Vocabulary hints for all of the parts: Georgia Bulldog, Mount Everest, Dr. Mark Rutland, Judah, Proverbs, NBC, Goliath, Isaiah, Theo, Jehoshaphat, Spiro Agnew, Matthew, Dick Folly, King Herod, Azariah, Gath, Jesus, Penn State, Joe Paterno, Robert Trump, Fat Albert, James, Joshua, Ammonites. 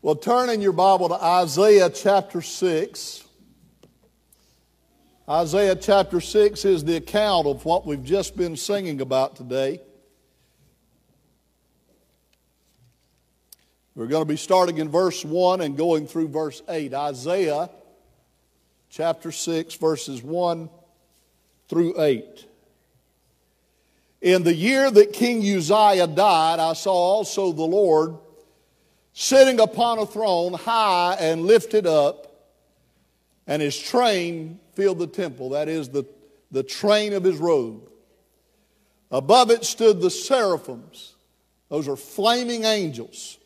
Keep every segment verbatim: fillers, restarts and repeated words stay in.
Well, turn in your Bible to Isaiah chapter six. Isaiah chapter six is the account of what we've just been singing about today. We're going to be starting in verse one and going through verse eight. Isaiah chapter six, verses one through eight. In the year that King Uzziah died, I saw also the Lord sitting upon a throne high and lifted up, and his train filled the temple, that is, the, the train of his robe. Above it stood the seraphims. Those are flaming angels.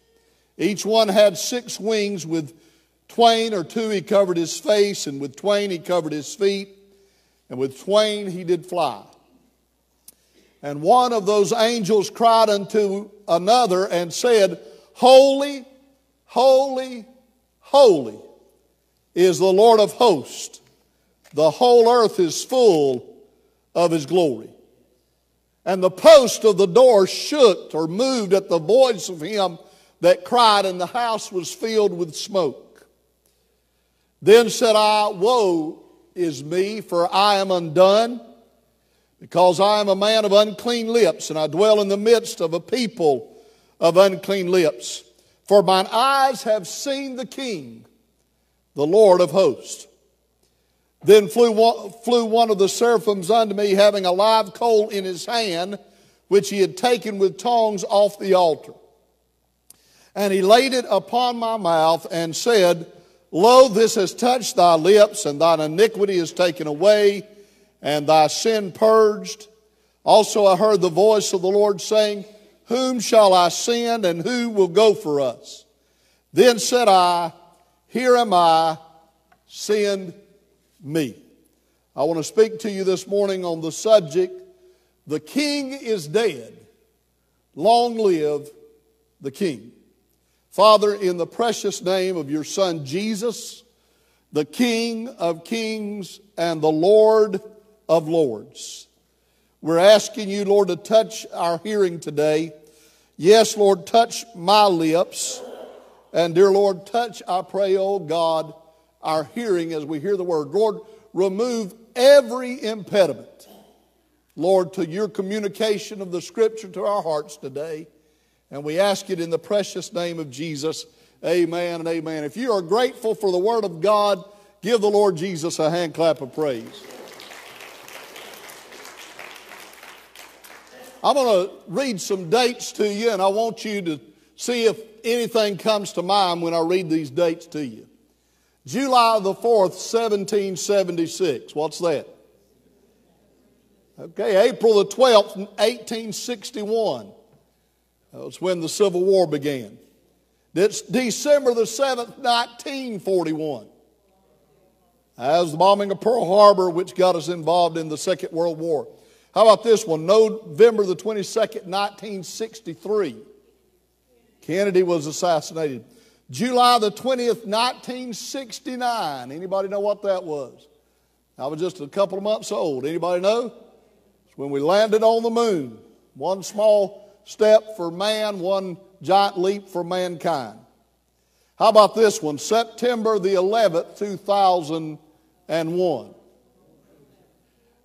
Each one had six wings. With twain or two he covered his face, and with twain he covered his feet, and with twain he did fly. And one of those angels cried unto another and said, Holy, holy, holy is the Lord of hosts. The whole earth is full of his glory. And the post of the door shook or moved at the voice of him that cried, and the house was filled with smoke. Then said I, Woe is me, for I am undone, because I am a man of unclean lips, and I dwell in the midst of a people of unclean lips. For mine eyes have seen the King, the Lord of hosts. Then flew one, flew one of the seraphims unto me, having a live coal in his hand, which he had taken with tongs off the altar. And he laid it upon my mouth and said, Lo, this has touched thy lips, and thine iniquity is taken away, and thy sin purged. Also I heard the voice of the Lord saying, Whom shall I send, and who will go for us? Then said I, Here am I, send me. I want to speak to you this morning on the subject, The King is Dead. Long live the King. Father, in the precious name of your Son Jesus, the King of kings and the Lord of lords, we're asking you, Lord, to touch our hearing today. Yes, Lord, touch my lips. And dear Lord, touch, I pray, oh God, our hearing as we hear the word. Lord, remove every impediment, Lord, to your communication of the Scripture to our hearts today. And we ask it in the precious name of Jesus. Amen and amen. If you are grateful for the word of God, give the Lord Jesus a hand clap of praise. I'm going to read some dates to you, and I want you to see if anything comes to mind when I read these dates to you. July the fourth, seventeen seventy-six. What's that? Okay, April the twelfth, eighteen sixty-one. That's when the Civil War began. That's December the seventh, nineteen forty-one. That was the bombing of Pearl Harbor, which got us involved in the Second World War. How about this one? November the twenty-second, nineteen sixty-three. Kennedy was assassinated. July the twentieth, nineteen sixty-nine. Anybody know what that was? I was just a couple of months old. Anybody know? It's when we landed on the moon. One small step for man, one giant leap for mankind. How about this one? September the eleventh, two thousand one.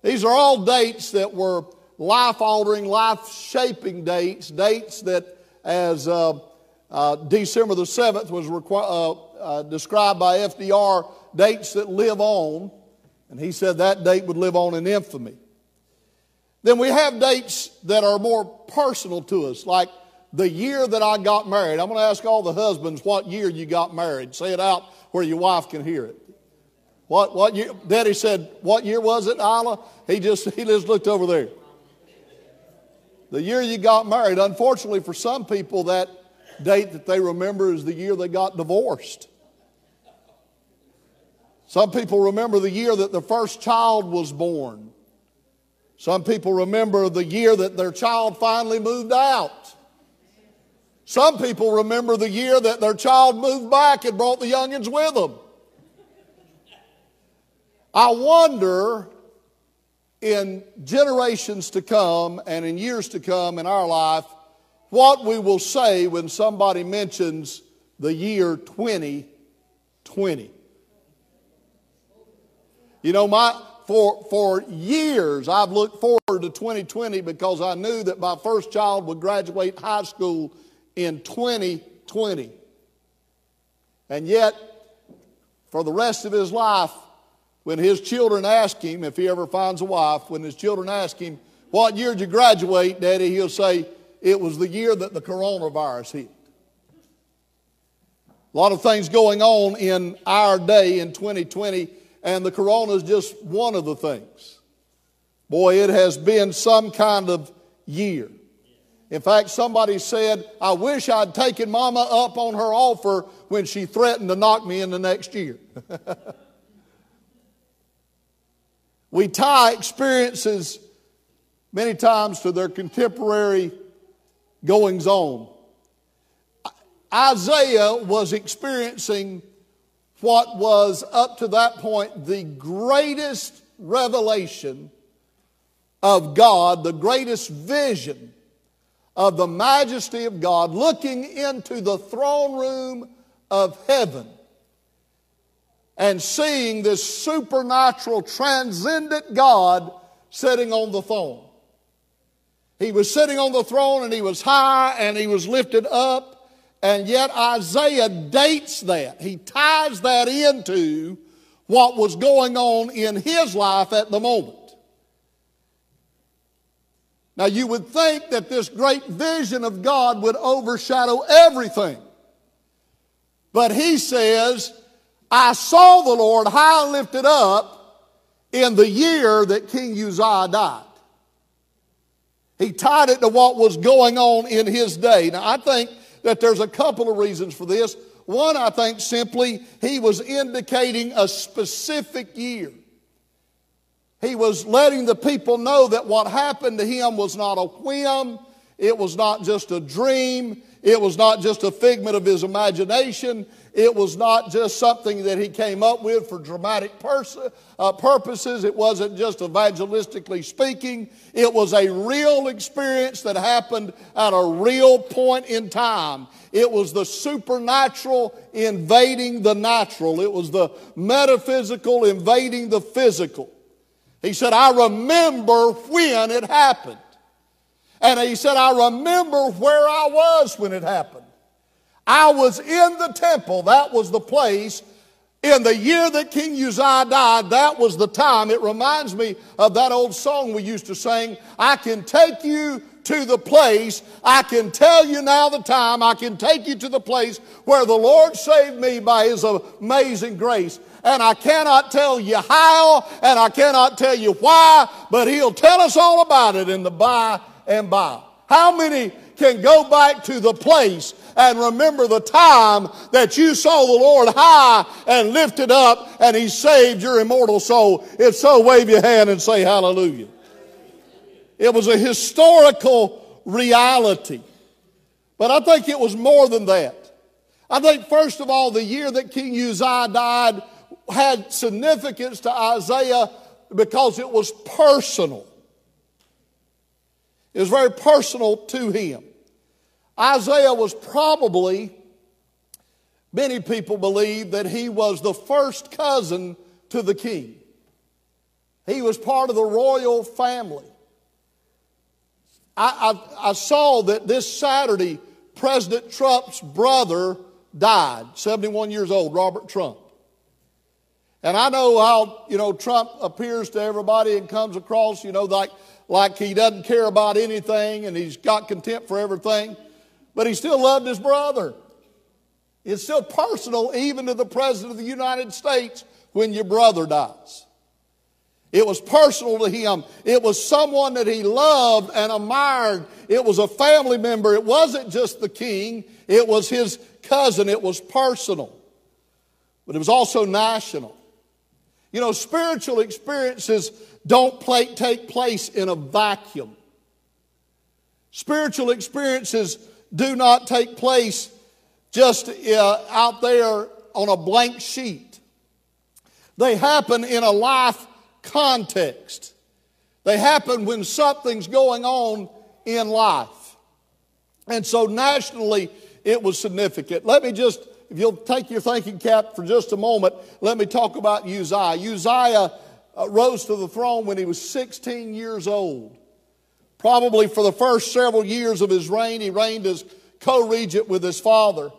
These are all dates that were life-altering, life-shaping dates, dates that as uh, uh, December the seventh was requ- uh, uh, described by F D R, dates that live on, and he said that date would live on in infamy. Then we have dates that are more personal to us, like the year that I got married. I'm going to ask all the husbands what year you got married. Say it out where your wife can hear it. What, what year? Daddy said, what year was it, Isla? He just, he just looked over there. The year you got married. Unfortunately for some people, that date that they remember is the year they got divorced. Some people remember the year that their first child was born. Some people remember the year that their child finally moved out. Some people remember the year that their child moved back and brought the youngins with them. I wonder in generations to come and in years to come in our life what we will say when somebody mentions the year twenty twenty. You know, my for for years I've looked forward to twenty twenty because I knew that my first child would graduate high school in twenty twenty. And yet, for the rest of his life, when his children ask him, if he ever finds a wife, when his children ask him, what year did you graduate, Daddy? He'll say, it was the year that the coronavirus hit. A lot of things going on in our day in twenty twenty, and the corona is just one of the things. Boy, it has been some kind of year. In fact, somebody said, I wish I'd taken Mama up on her offer when she threatened to knock me in the next year. We tie experiences many times to their contemporary goings-on. Isaiah was experiencing what was up to that point the greatest revelation of God, the greatest vision of the majesty of God, looking into the throne room of heaven and seeing this supernatural, transcendent God sitting on the throne. He was sitting on the throne and he was high and he was lifted up. And yet Isaiah dates that. He ties that into what was going on in his life at the moment. Now you would think that this great vision of God would overshadow everything. But he says, I saw the Lord high and lifted up in the year that King Uzziah died. He tied it to what was going on in his day. Now I think that there's a couple of reasons for this. One, I think simply he was indicating a specific year. He was letting the people know that what happened to him was not a whim. It was not just a dream. It was not just a figment of his imagination. It was not just something that he came up with for dramatic pers- uh, purposes. It wasn't just evangelistically speaking. It was a real experience that happened at a real point in time. It was the supernatural invading the natural. It was the metaphysical invading the physical. He said, I remember when it happened. And he said, I remember where I was when it happened. I was in the temple. That was the place. In the year that King Uzziah died, that was the time. It reminds me of that old song we used to sing. I can take you to the place. I can tell you now the time. I can take you to the place where the Lord saved me by his amazing grace. And I cannot tell you how, and I cannot tell you why, but he'll tell us all about it in the by and by. How many can go back to the place and remember the time that you saw the Lord high and lifted up and he saved your immortal soul? If so, wave your hand and say hallelujah. It was a historical reality. But I think it was more than that. I think, first of all, the year that King Uzziah died had significance to Isaiah because it was personal. It was very personal to him. Isaiah was probably, many people believe that he was the first cousin to the king. He was part of the royal family. I, I, I saw that this Saturday, President Trump's brother died, seventy-one years old, Robert Trump. And I know how, you know, Trump appears to everybody and comes across, you know, like, like he doesn't care about anything and he's got contempt for everything. But he still loved his brother. It's still personal even to the President of the United States when your brother dies. It was personal to him. It was someone that he loved and admired. It was a family member. It wasn't just the king. It was his cousin. It was personal. But it was also national. You know, spiritual experiences don't play, take place in a vacuum. Spiritual experiences do not take place just uh, out there on a blank sheet. They happen in a life context. They happen when something's going on in life. And so nationally, it was significant. Let me just, if you'll take your thinking cap for just a moment, let me talk about Uzziah. Uzziah rose to the throne when he was sixteen years old. Probably for the first several years of his reign, he reigned as co-regent with his father.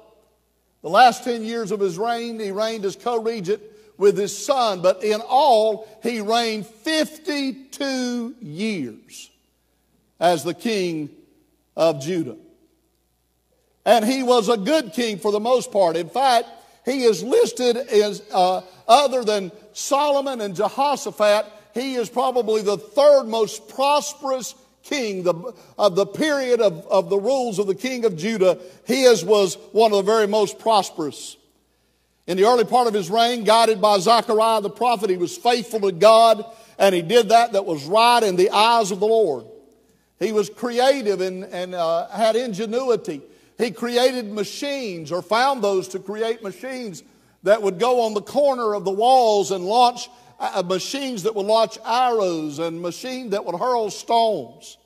The last ten years of his reign, he reigned as co-regent with his son. But in all, he reigned fifty-two years as the king of Judah. And he was a good king for the most part. In fact, he is listed as, uh, other than Solomon and Jehoshaphat, he is probably the third most prosperous king the, of the period of, of the rules of the king of Judah. His was one of the very most prosperous. In the early part of his reign, guided by Zachariah the prophet, he was faithful to God, and he did that that was right in the eyes of the Lord. He was creative and, and uh, had ingenuity. He created machines, or found those to create machines that would go on the corner of the walls and launch Uh, machines that would launch arrows, and machines that would hurl stones.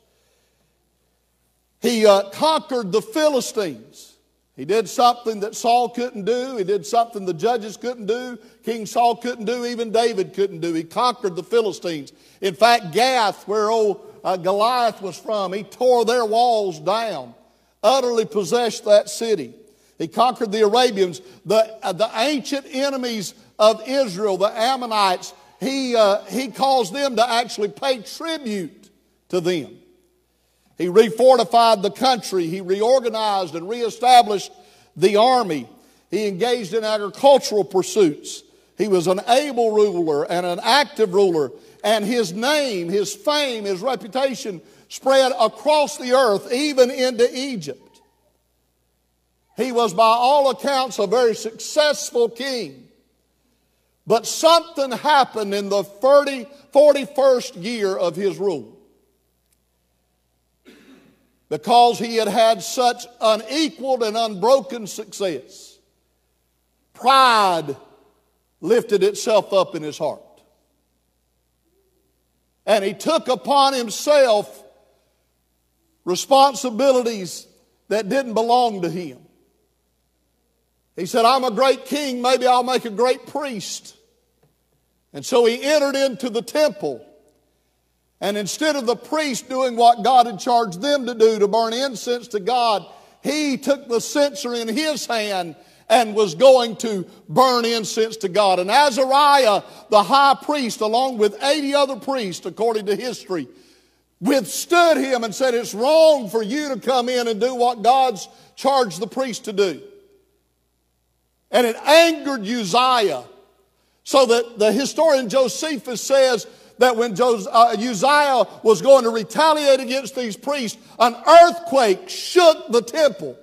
He uh, conquered the Philistines. He did something that Saul couldn't do. He did something the judges couldn't do. King Saul couldn't do. Even David couldn't do. He conquered the Philistines. In fact, Gath, where old uh, Goliath was from, he tore their walls down, utterly possessed that city. He conquered the Arabians, the, uh, the ancient enemies of Israel, the Ammonites. He, uh, he caused them to actually pay tribute to them. He refortified the country. He reorganized and reestablished the army. He engaged in agricultural pursuits. He was an able ruler and an active ruler. And his name, his fame, his reputation spread across the earth, even into Egypt. He was, by all accounts, a very successful king. But something happened in the forty-first year of his rule. Because he had had such unequaled and unbroken success, pride lifted itself up in his heart. And he took upon himself responsibilities that didn't belong to him. He said, I'm a great king, maybe I'll make a great priest. And so he entered into the temple. And instead of the priest doing what God had charged them to do, to burn incense to God, he took the censer in his hand and was going to burn incense to God. And Azariah, the high priest, along with eighty other priests, according to history, withstood him and said, it's wrong for you to come in and do what God's charged the priest to do. And it angered Uzziah, so that the historian Josephus says that when Uzziah was going to retaliate against these priests, an earthquake shook the temple,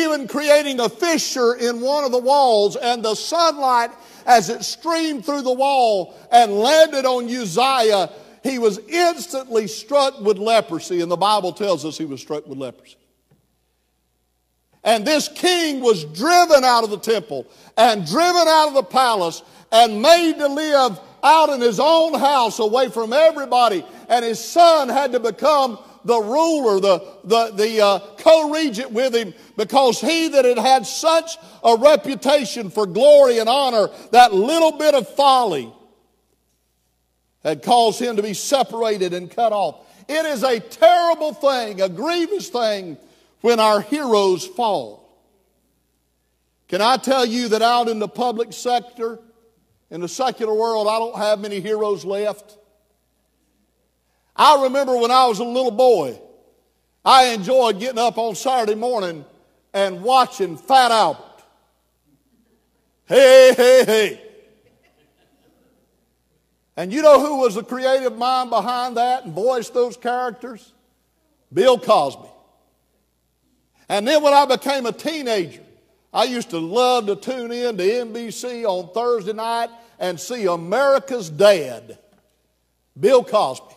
even creating a fissure in one of the walls, and the sunlight, as it streamed through the wall and landed on Uzziah, he was instantly struck with leprosy, and the Bible tells us he was struck with leprosy. And this king was driven out of the temple and driven out of the palace and made to live out in his own house away from everybody. And his son had to become the ruler, the, the, the uh, co-regent with him, because he that had had such a reputation for glory and honor, that little bit of folly had caused him to be separated and cut off. It is a terrible thing, a grievous thing, when our heroes fall. Can I tell you that out in the public sector, in the secular world, I don't have many heroes left? I remember when I was a little boy, I enjoyed getting up on Saturday morning and watching Fat Albert. Hey, hey, hey. And you know who was the creative mind behind that and voiced those characters? Bill Cosby. And then when I became a teenager, I used to love to tune in to N B C on Thursday night and see America's Dad, Bill Cosby.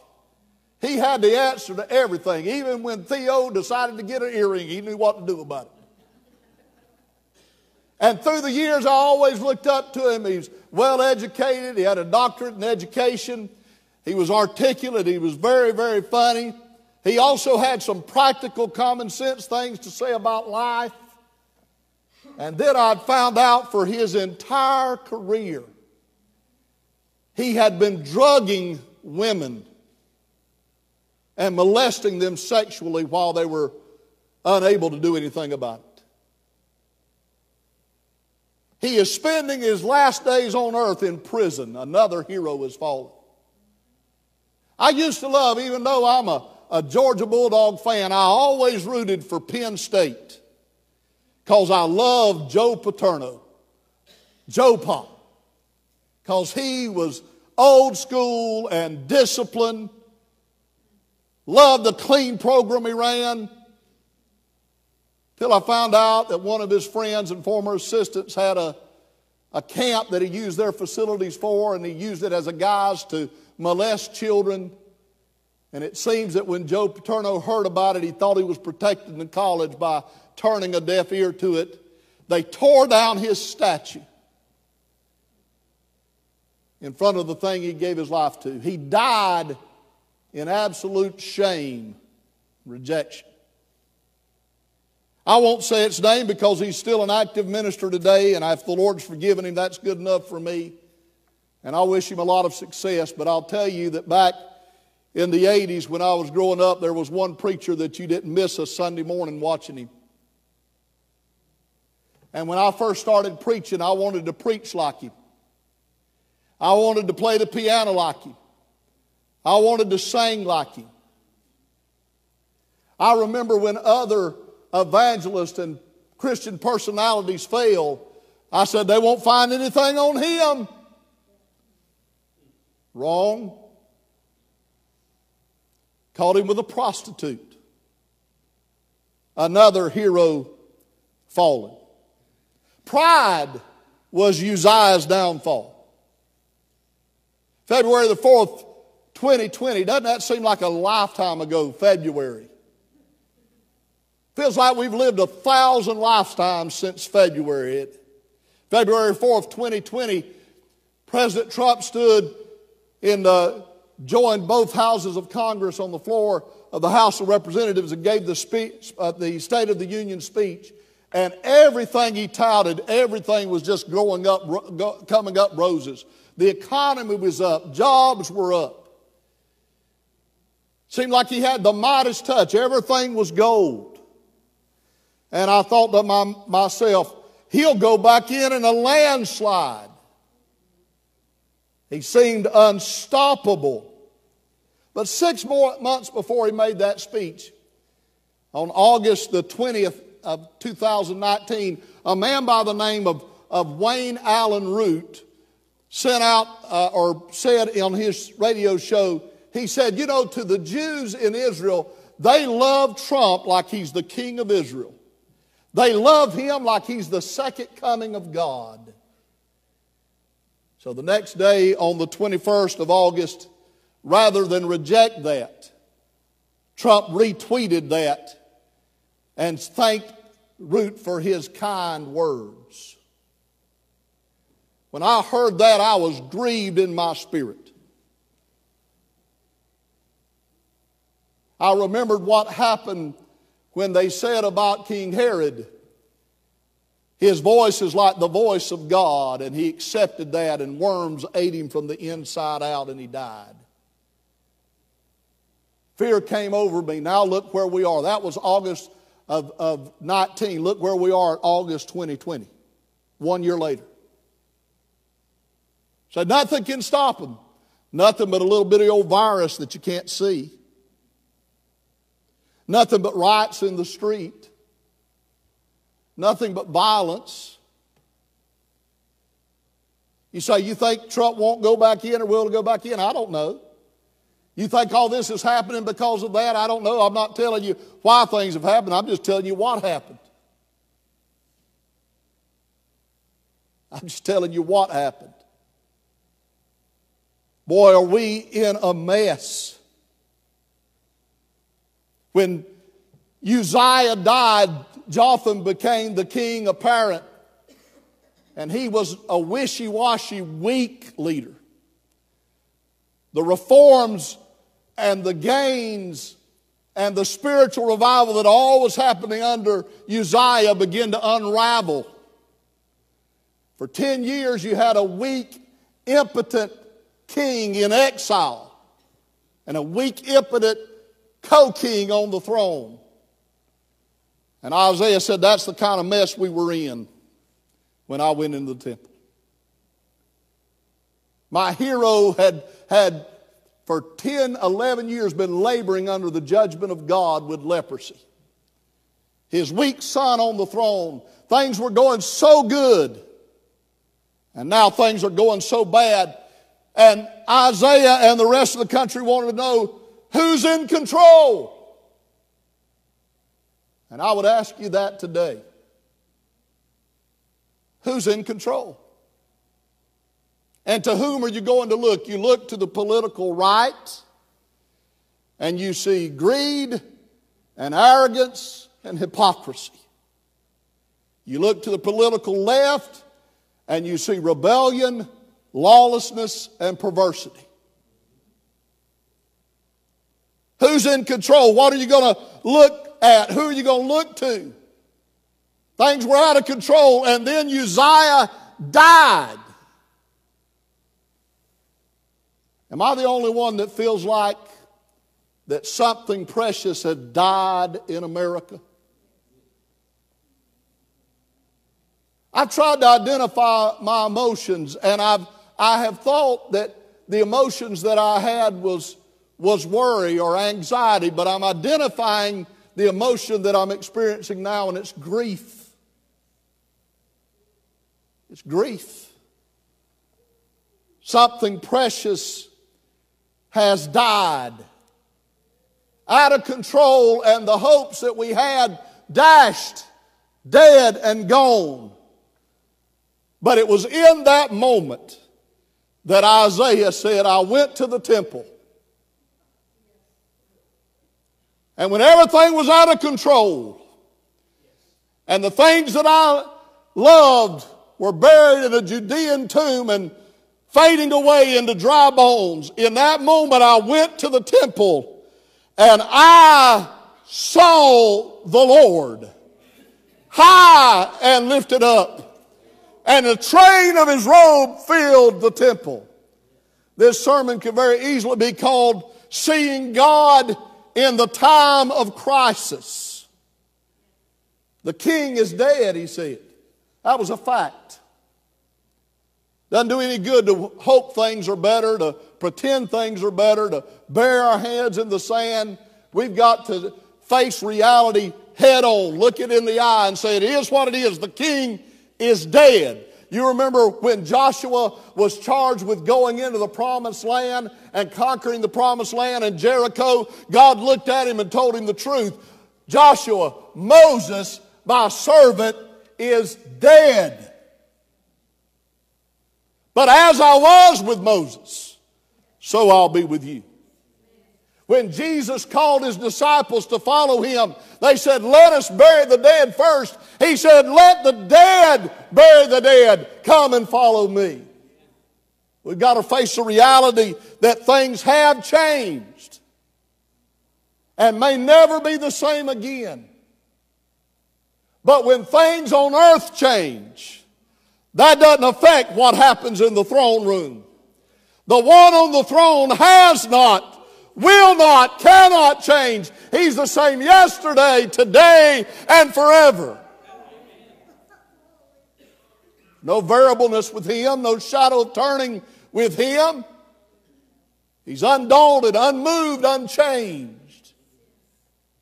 He had the answer to everything. Even when Theo decided to get an earring, he knew what to do about it. And through the years, I always looked up to him. He was well educated. He had a doctorate in education. He was articulate. He was very, very funny. He also had some practical common sense things to say about life. And then I'd found out for his entire career, he had been drugging women and molesting them sexually while they were unable to do anything about it. He is spending his last days on earth in prison. Another hero has fallen. I used to love, even though I'm a, a Georgia Bulldog fan, I always rooted for Penn State because I loved Joe Paterno, Joe Pop, because he was old school and disciplined, loved the clean program he ran, till I found out that one of his friends and former assistants had a, a camp that he used their facilities for, and he used it as a guise to molest children. And it seems that when Joe Paterno heard about it, he thought he was protected in college by turning a deaf ear to it. They tore down his statue in front of the thing he gave his life to. He died in absolute shame, rejection. I won't say its name because he's still an active minister today, and if the Lord's forgiven him, that's good enough for me. And I wish him a lot of success, but I'll tell you that back in the eighties when I was growing up, there was one preacher that you didn't miss a Sunday morning watching him. And when I first started preaching, I wanted to preach like him. I wanted to play the piano like him. I wanted to sing like him. I remember when other evangelists and Christian personalities fail, I said they won't find anything on him. Wrong. Caught him with a prostitute. Another hero fallen. Pride was Uzziah's downfall. February the fourth, twenty twenty. Doesn't that seem like a lifetime ago, February? Feels like we've lived a thousand lifetimes since February. It, February fourth, twenty twenty, President Trump stood and joined both houses of Congress on the floor of the House of Representatives and gave the, speech, uh, the State of the Union speech. And everything he touted, everything was just growing up, ro- coming up roses. The economy was up. Jobs were up. Seemed like he had the Midas touch. Everything was gold. And I thought to my, myself, he'll go back in in a landslide. He seemed unstoppable. But six more months before he made that speech, on August the twentieth of two thousand nineteen, a man by the name of, of Wayne Allen Root sent out uh, or said on his radio show, he said, you know, to the Jews in Israel, they love Trump like he's the king of Israel. They love him like he's the second coming of God. So the next day on the twenty-first of August, rather than reject that, Trump retweeted that and thanked Root for his kind words. When I heard that, I was grieved in my spirit. I remembered what happened when they said about King Herod, his voice is like the voice of God, and he accepted that, and worms ate him from the inside out, and he died. Fear came over me. Now look where we are. That was August of, of nineteen. Look where we are at August twenty twenty, one year later. So nothing can stop him. Nothing but a little bitty old virus that you can't see. Nothing but riots in the street. Nothing but violence. You say, you think Trump won't go back in or will go back in? I don't know. You think all this is happening because of that? I don't know. I'm not telling you why things have happened. I'm just telling you what happened. I'm just telling you what happened. Boy, are we in a mess. When Uzziah died, Jotham became the king apparent. And he was a wishy-washy, weak leader. The reforms and the gains and the spiritual revival that all was happening under Uzziah began to unravel. For ten years, you had a weak, impotent king in exile and a weak, impotent co-king on the throne. And Isaiah said, that's the kind of mess we were in when I went into the temple. My hero had, had for ten, eleven years been laboring under the judgment of God with leprosy. His weak son on the throne. Things were going so good. And now things are going so bad. And Isaiah and the rest of the country wanted to know, who's in control? And I would ask you that today. Who's in control? And to whom are you going to look? You look to the political right, and you see greed and arrogance and hypocrisy. You look to the political left, and you see rebellion, lawlessness, and perversity. Who's in control? What are you going to look at? Who are you going to look to? Things were out of control, and then Uzziah died. Am I the only one that feels like that something precious had died in America? I've tried to identify my emotions, and I've, I have thought that the emotions that I had was, was worry or anxiety, but I'm identifying the emotion that I'm experiencing now, and it's grief. It's grief. Something precious has died, out of control, and the hopes that we had dashed, dead, and gone. But it was in that moment that Isaiah said, I went to the temple. And when everything was out of control, and the things that I loved were buried in a Judean tomb and fading away into dry bones, in that moment I went to the temple and I saw the Lord high and lifted up, and the train of his robe filled the temple. This sermon could very easily be called Seeing God in the Time of Crisis. The king is dead, he said. That was a fact. Doesn't do any good to hope things are better, to pretend things are better, to bury our heads in the sand. We've got to face reality head on, look it in the eye and say, it is what it is. The king is dead. You remember when Joshua was charged with going into the promised land and conquering the promised land and Jericho, God looked at him and told him the truth. Joshua, Moses, my servant, is dead. But as I was with Moses, so I'll be with you. When Jesus called his disciples to follow him, they said, let us bury the dead first. He said, let the dead bury the dead. Come and follow me. We've got to face the reality that things have changed and may never be the same again. But when things on earth change, that doesn't affect what happens in the throne room. The one on the throne has not, will not, cannot change. He's the same yesterday, today, and forever. No variableness with him, no shadow of turning with him. He's undaunted, unmoved, unchanged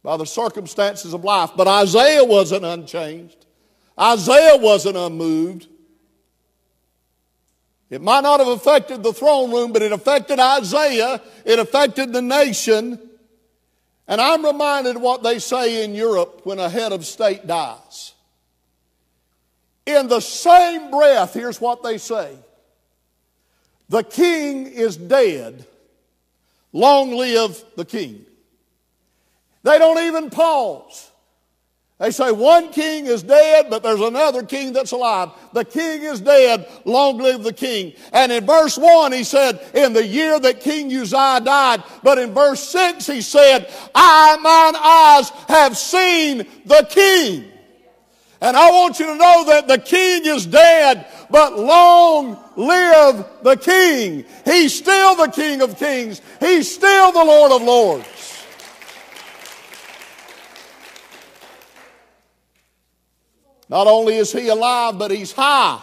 by the circumstances of life. But Isaiah wasn't unchanged. Isaiah wasn't unmoved. It might not have affected the throne room, but it affected Isaiah. It affected the nation. And I'm reminded what they say in Europe when a head of state dies. In the same breath, here's what they say. The king is dead. Long live the king. They don't even pause. They say one king is dead, but there's another king that's alive. The king is dead, long live the king. And in verse one he said, in the year that King Uzziah died. But in verse six he said, I, mine eyes have seen the king. And I want you to know that the king is dead, but long live the king. He's still the King of Kings. He's still the Lord of Lords. Not only is he alive, but he's high.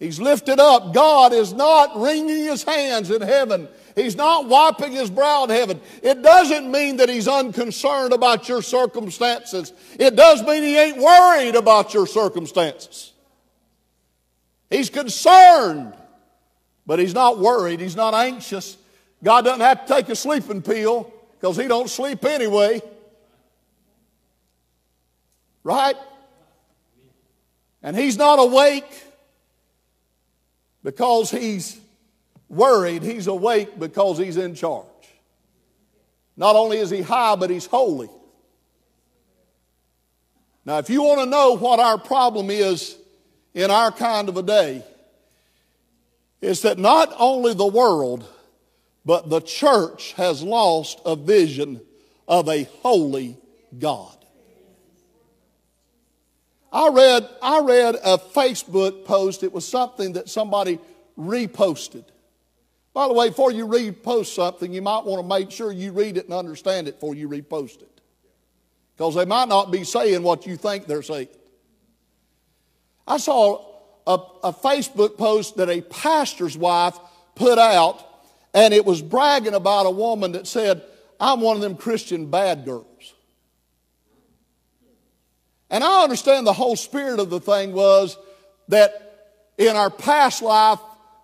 He's lifted up. God is not wringing his hands in heaven. He's not wiping his brow in heaven. It doesn't mean that he's unconcerned about your circumstances. It does mean he ain't worried about your circumstances. He's concerned, but he's not worried. He's not anxious. God doesn't have to take a sleeping pill because he don't sleep anyway. Right? And he's not awake because he's worried. He's awake because he's in charge. Not only is he high, but he's holy. Now, if you want to know what our problem is in our kind of a day, it's that not only the world, but the church has lost a vision of a holy God. I read, I read a Facebook post. It was something that somebody reposted. By the way, before you repost something, you might want to make sure you read it and understand it before you repost it. Because they might not be saying what you think they're saying. I saw a, a Facebook post that a pastor's wife put out, and it was bragging about a woman that said, I'm one of them Christian bad girls. And I understand the whole spirit of the thing was that in our past life,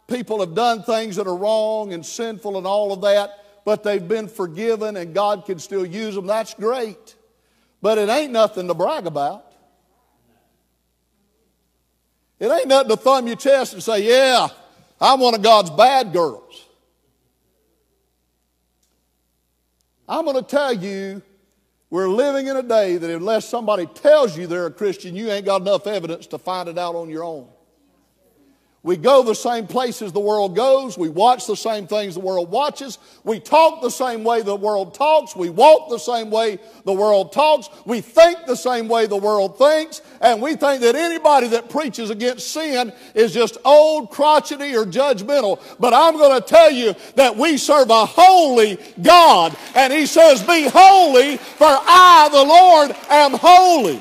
people have done things that are wrong and sinful and all of that, but they've been forgiven and God can still use them. That's great. But it ain't nothing to brag about. It ain't nothing to thumb your chest and say, yeah, I'm one of God's bad girls. I'm going to tell you, we're living in a day that unless somebody tells you they're a Christian, you ain't got enough evidence to find it out on your own. We go the same places the world goes. We watch the same things the world watches. We talk the same way the world talks. We walk the same way the world talks. We think the same way the world thinks. And we think that anybody that preaches against sin is just old, crotchety, or judgmental. But I'm going to tell you that we serve a holy God. And he says, be holy, for I, the Lord, am holy.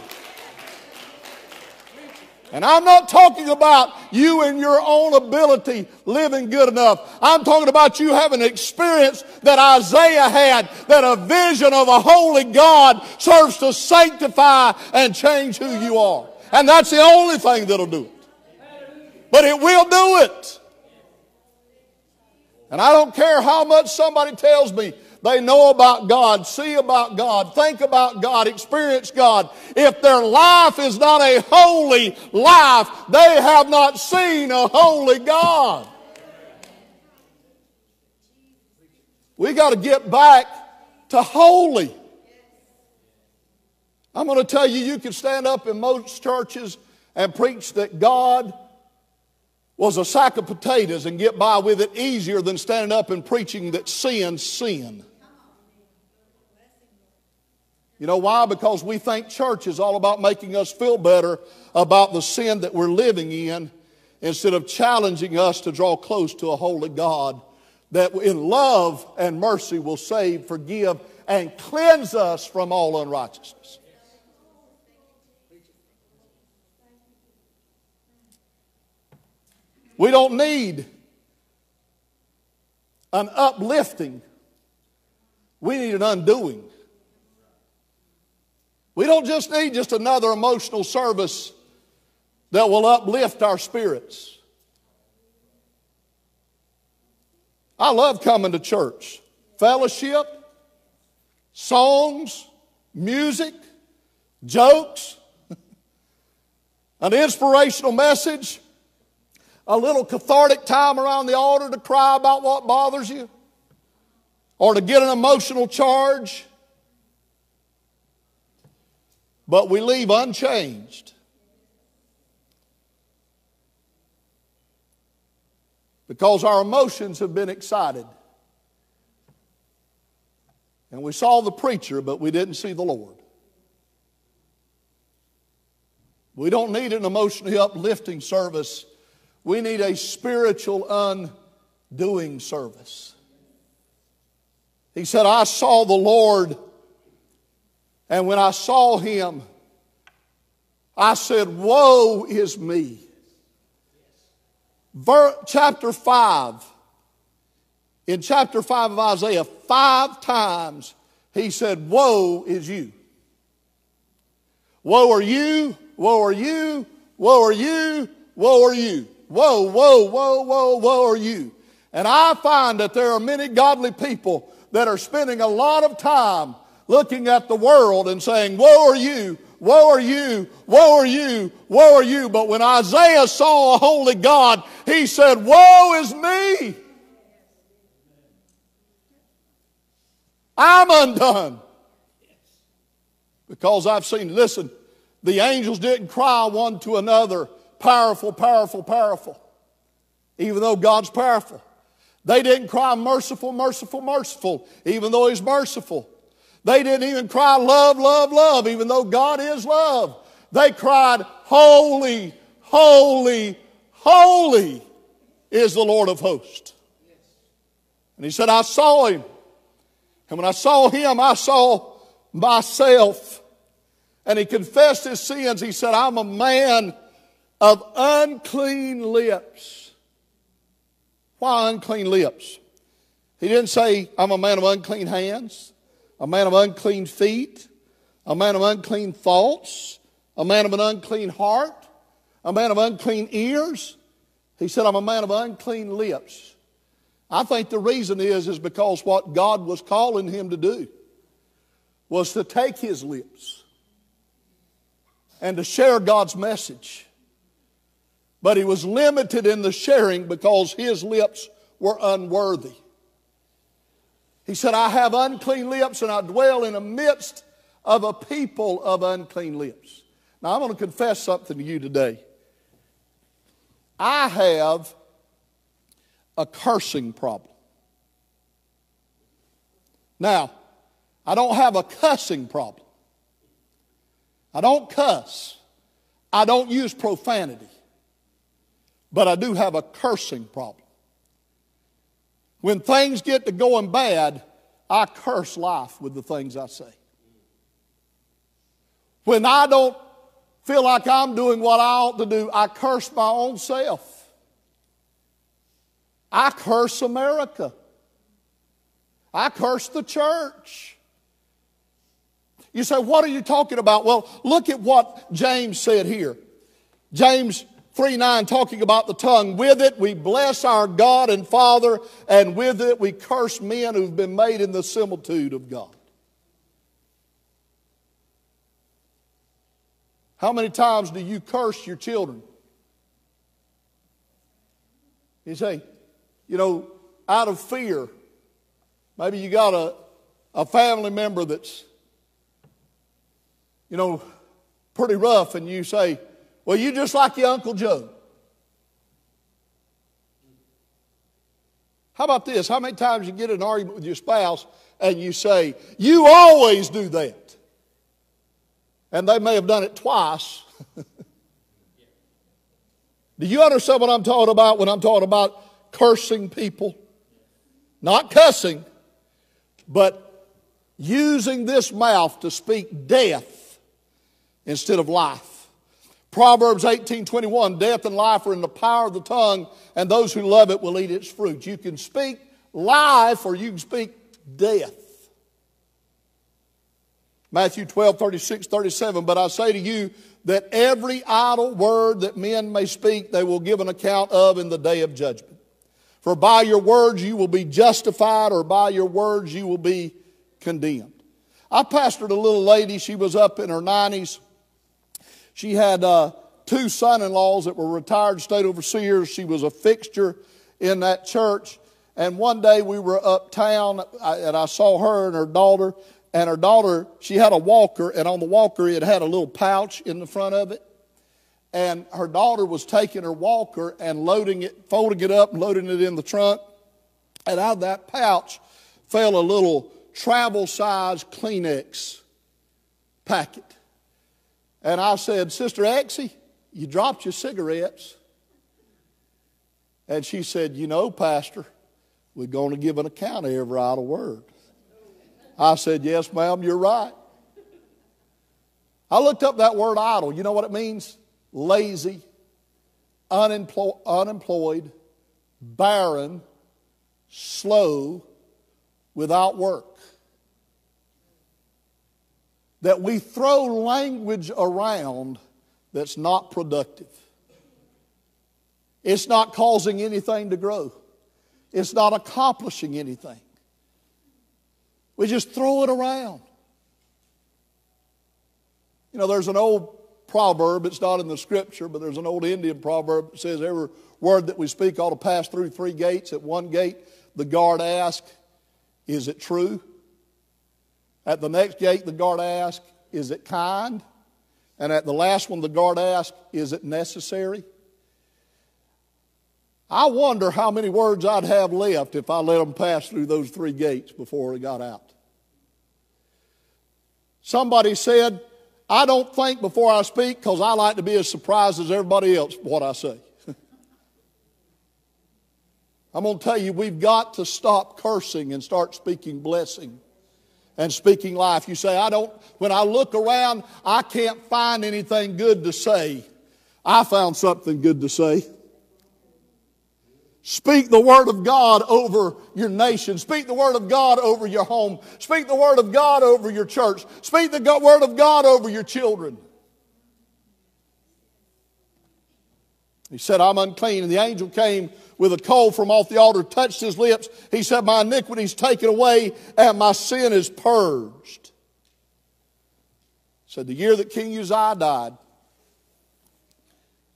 And I'm not talking about you and your own ability living good enough. I'm talking about you having an experience that Isaiah had, that a vision of a holy God serves to sanctify and change who you are. And that's the only thing that'll do it. But it will do it. And I don't care how much somebody tells me they know about God, see about God, think about God, experience God. If their life is not a holy life, they have not seen a holy God. We got to get back to holy. I'm going to tell you, you can stand up in most churches and preach that God was a sack of potatoes and get by with it easier than standing up and preaching that sin's sin. You know why? Because we think church is all about making us feel better about the sin that we're living in instead of challenging us to draw close to a holy God that in love and mercy will save, forgive, and cleanse us from all unrighteousness. We don't need an uplifting. We need an undoing. We don't just need just another emotional service that will uplift our spirits. I love coming to church. Fellowship, songs, music, jokes, an inspirational message, a little cathartic time around the altar to cry about what bothers you or to get an emotional charge. but we leave unchanged. Because our emotions have been excited. And we saw the preacher, but we didn't see the Lord. We don't need an emotionally uplifting service. We need a spiritual undoing service. He said, I saw the Lord, and when I saw him, I said, woe is me. Ver- chapter five, in chapter five of Isaiah, five times he said, woe is you. Woe are you, woe are you, woe are you, woe are you. Woe, woe, woe, woe, woe are you. And I find that there are many godly people that are spending a lot of time looking at the world and saying, woe are you, woe are you, woe are you, woe are you. But when Isaiah saw a holy God, he said, woe is me. I'm undone. Because I've seen, listen, the angels didn't cry one to another, powerful, powerful, powerful. Even though God's powerful. They didn't cry merciful, merciful, merciful, even though he's merciful. They didn't even cry love, love, love, even though God is love. They cried, holy, holy, holy is the Lord of hosts. And he said, I saw him. And when I saw him, I saw myself. And he confessed his sins. He said, I'm a man of unclean lips. Why unclean lips? He didn't say, I'm a man of unclean hands, a man of unclean feet, a man of unclean thoughts, a man of an unclean heart, a man of unclean ears. He said, I'm a man of unclean lips. I think the reason is, is because what God was calling him to do was to take his lips and to share God's message. But he was limited in the sharing because his lips were unworthy. He said, I have unclean lips and I dwell in the midst of a people of unclean lips. Now I'm going to confess something to you today. I have a cursing problem. Now, I don't have a cussing problem. I don't cuss. I don't use profanity. But I do have a cursing problem. When things get to going bad, I curse life with the things I say. When I don't feel like I'm doing what I ought to do, I curse my own self. I curse America. I curse the church. You say, what are you talking about? Well, look at what James said here. James three nine, talking about the tongue. With it we bless our God and Father, and with it we curse men who've been made in the similitude of God. How many times do you curse your children? You say, you know, out of fear, maybe you got a, a family member that's, you know, pretty rough, and you say, well, you're just like your Uncle Joe. How about this? How many times you get in an argument with your spouse and you say, you always do that. And they may have done it twice. Do you understand what I'm talking about when I'm talking about cursing people? Not cussing, but using this mouth to speak death instead of life. Proverbs eighteen twenty-one, death and life are in the power of the tongue, and those who love it will eat its fruit. You can speak life or you can speak death. Matthew twelve thirty-six, thirty-seven, but I say to you that every idle word that men may speak, they will give an account of in the day of judgment. For by your words you will be justified, or by your words you will be condemned. I pastored a little lady. She was up in her nineties. She had uh, two son-in-laws that were retired state overseers. She was a fixture in that church. And one day we were uptown, and I saw her and her daughter, and her daughter, she had a walker, and on the walker it had a little pouch in the front of it. And her daughter was taking her walker and loading it, folding it up and loading it in the trunk. And out of that pouch fell a little travel-sized Kleenex packet. And I said, "Sister Exie, you dropped your cigarettes." And she said, "You know, Pastor, we're going to give an account of every idle word." I said, "Yes, ma'am, you're right." I looked up that word idle. You know what it means? Lazy, unemployed, unemployed, barren, slow, without work. That we throw language around that's not productive. It's not causing anything to grow. It's not accomplishing anything. We just throw it around. You know, there's an old proverb, it's not in the scripture, but there's an old Indian proverb that says every word that we speak ought to pass through three gates. At one gate, the guard asks, "Is it true?" At the next gate, the guard asks, "Is it kind?" And at the last one, the guard asks, "Is it necessary?" I wonder how many words I'd have left if I let them pass through those three gates before they got out. Somebody said, "I don't think before I speak because I like to be as surprised as everybody else what I say." I'm going to tell you, we've got to stop cursing and start speaking blessing and speaking life. You say, I don't, when I look around, I can't find anything good to say. I found something good to say. Speak the word of God over your nation. Speak the word of God over your home. Speak the word of God over your church. Speak the word of God over your children. He said, "I'm unclean." And the angel came with a coal from off the altar, touched his lips. He said, "My iniquity is taken away and my sin is purged." He said, "The year that King Uzziah died,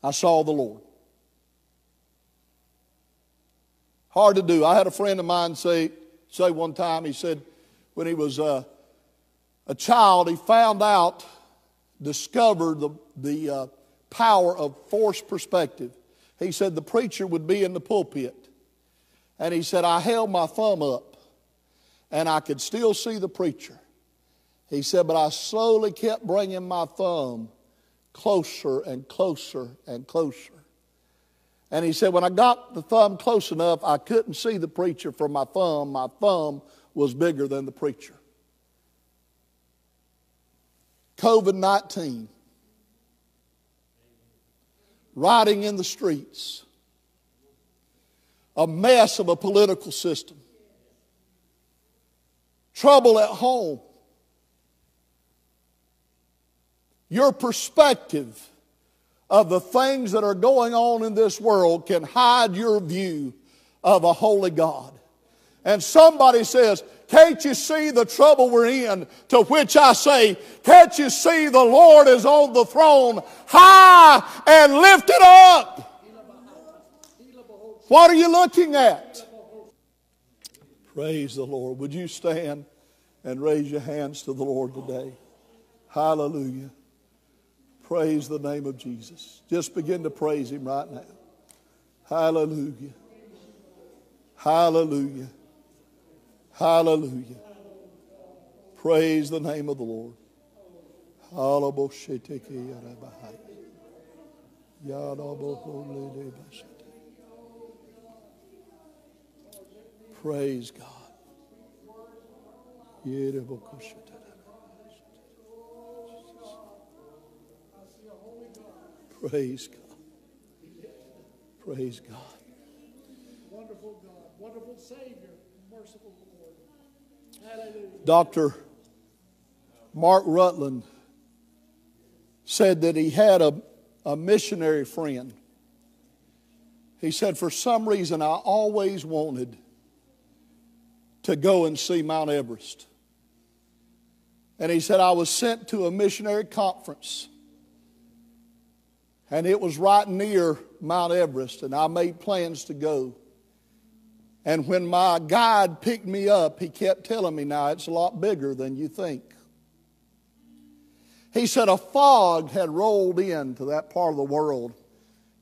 I saw the Lord." Hard to do. I had a friend of mine say, say one time, he said when he was uh, a child, he found out, discovered the, the uh, power of forced perspective. He said the preacher would be in the pulpit. And he said, "I held my thumb up and I could still see the preacher." He said, "But I slowly kept bringing my thumb closer and closer and closer." And he said, "When I got the thumb close enough, I couldn't see the preacher from my thumb. My thumb was bigger than the preacher." COVID nineteen. Rioting in the streets. A mess of a political system. Trouble at home. Your perspective of the things that are going on in this world can hide your view of a holy God. And somebody says, "Can't you see the trouble we're in?" To which I say, "Can't you see the Lord is on the throne, high and lifted up?" What are you looking at? Praise the Lord. Would you stand and raise your hands to the Lord today? Hallelujah. Praise the name of Jesus. Just begin to praise Him right now. Hallelujah. Hallelujah. Hallelujah. Praise the name of the Lord. Praise God. Praise God. Praise God. Wonderful God. Wonderful Savior. Merciful Lord. Hallelujah. Doctor Mark Rutland said that he had a, a missionary friend. He said, "For some reason, I always wanted to go and see Mount Everest." And he said, "I was sent to a missionary conference. And it was right near Mount Everest, and I made plans to go. And when my guide picked me up, he kept telling me, now it's a lot bigger than you think. He said a fog had rolled into that part of the world.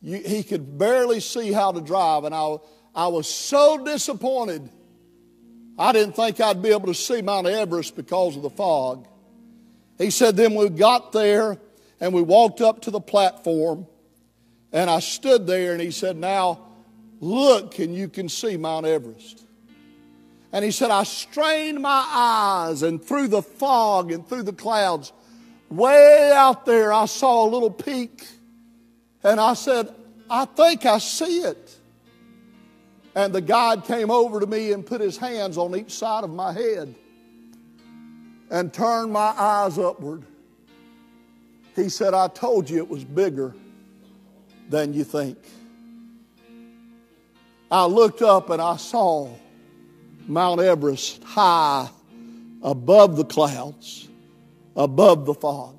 You, he could barely see how to drive, and I, I was so disappointed. I didn't think I'd be able to see Mount Everest because of the fog. He said, then we got there, and we walked up to the platform, and I stood there, and he said, now look, and you can see Mount Everest. And he said, I strained my eyes, and through the fog and through the clouds, way out there, I saw a little peak, and I said, I think I see it. And the guide came over to me and put his hands on each side of my head and turned my eyes upward. He said, I told you it was bigger than you think. I looked up and I saw Mount Everest high above the clouds, above the fog.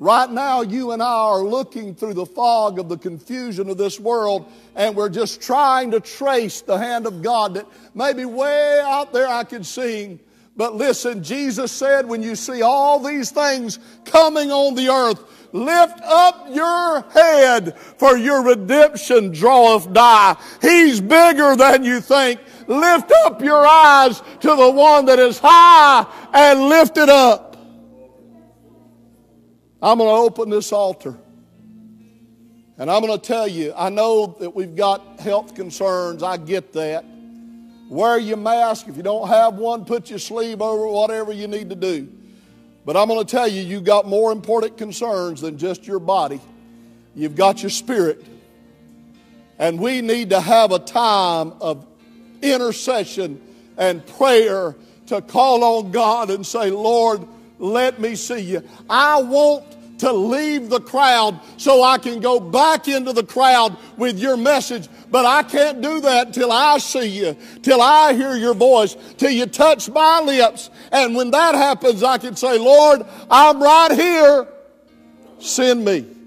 Right now, you and I are looking through the fog of the confusion of this world, and we're just trying to trace the hand of God that maybe way out there I could see him. But listen, Jesus said, when you see all these things coming on the earth, lift up your head, for your redemption draweth nigh. He's bigger than you think. Lift up your eyes to the one that is high and lifted up. I'm going to open this altar, and I'm going to tell you, I know that we've got health concerns. I get that. Wear your mask. If you don't have one, put your sleeve over, whatever you need to do. But I'm going to tell you, you've got more important concerns than just your body. You've got your spirit. And we need to have a time of intercession and prayer to call on God and say, Lord, let me see you. I want to leave the crowd so I can go back into the crowd with your message, but I can't do that till I see you, till I hear your voice, till you touch my lips. And when that happens, I can say, Lord, I'm right here. Send me.